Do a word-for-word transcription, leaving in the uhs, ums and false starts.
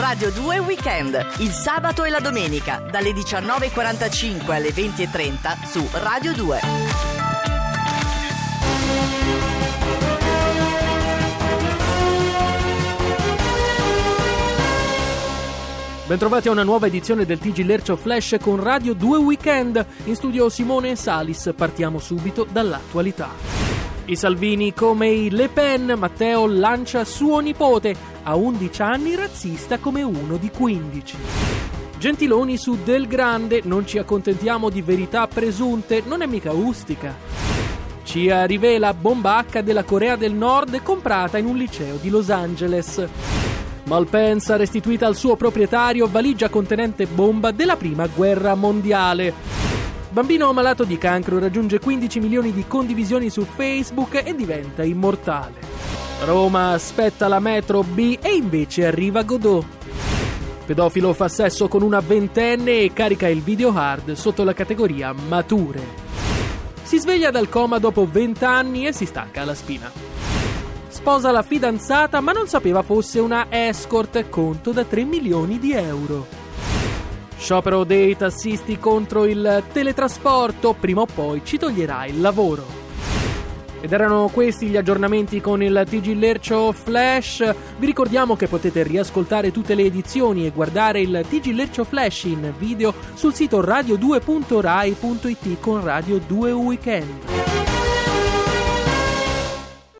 Radio due Weekend, il sabato e la domenica, dalle diciannove e quarantacinque alle venti e trenta su Radio due. Bentrovati a una nuova edizione del T G Lercio Flash con Radio due Weekend. In studio Simone e Salis. Partiamo subito dall'attualità. I Salvini come i Le Pen, Matteo lancia suo nipote, a undici anni razzista come uno di quindici. Gentiloni su Del Grande, non ci accontentiamo di verità presunte, non è mica ustica. C I A rivela bomba H della Corea del Nord comprata in un liceo di Los Angeles. Malpensa restituita al suo proprietario valigia contenente bomba della Prima Guerra Mondiale. Bambino malato di cancro raggiunge quindici milioni di condivisioni su Facebook e diventa immortale. Roma aspetta la metro B e invece arriva Godot. Pedofilo fa sesso con una ventenne e carica il video hard sotto la categoria mature. Si sveglia dal coma dopo venti anni e si stacca la spina. Sposa la fidanzata ma non sapeva fosse una escort, conto da tre milioni di euro. Sciopero dei tassisti contro il teletrasporto, prima o poi ci toglierà il lavoro. Ed erano questi gli aggiornamenti con il T G Lercio Flash. Vi ricordiamo che potete riascoltare tutte le edizioni e guardare il T G Lercio Flash in video sul sito radio due punto rai punto it con Radio due Weekend.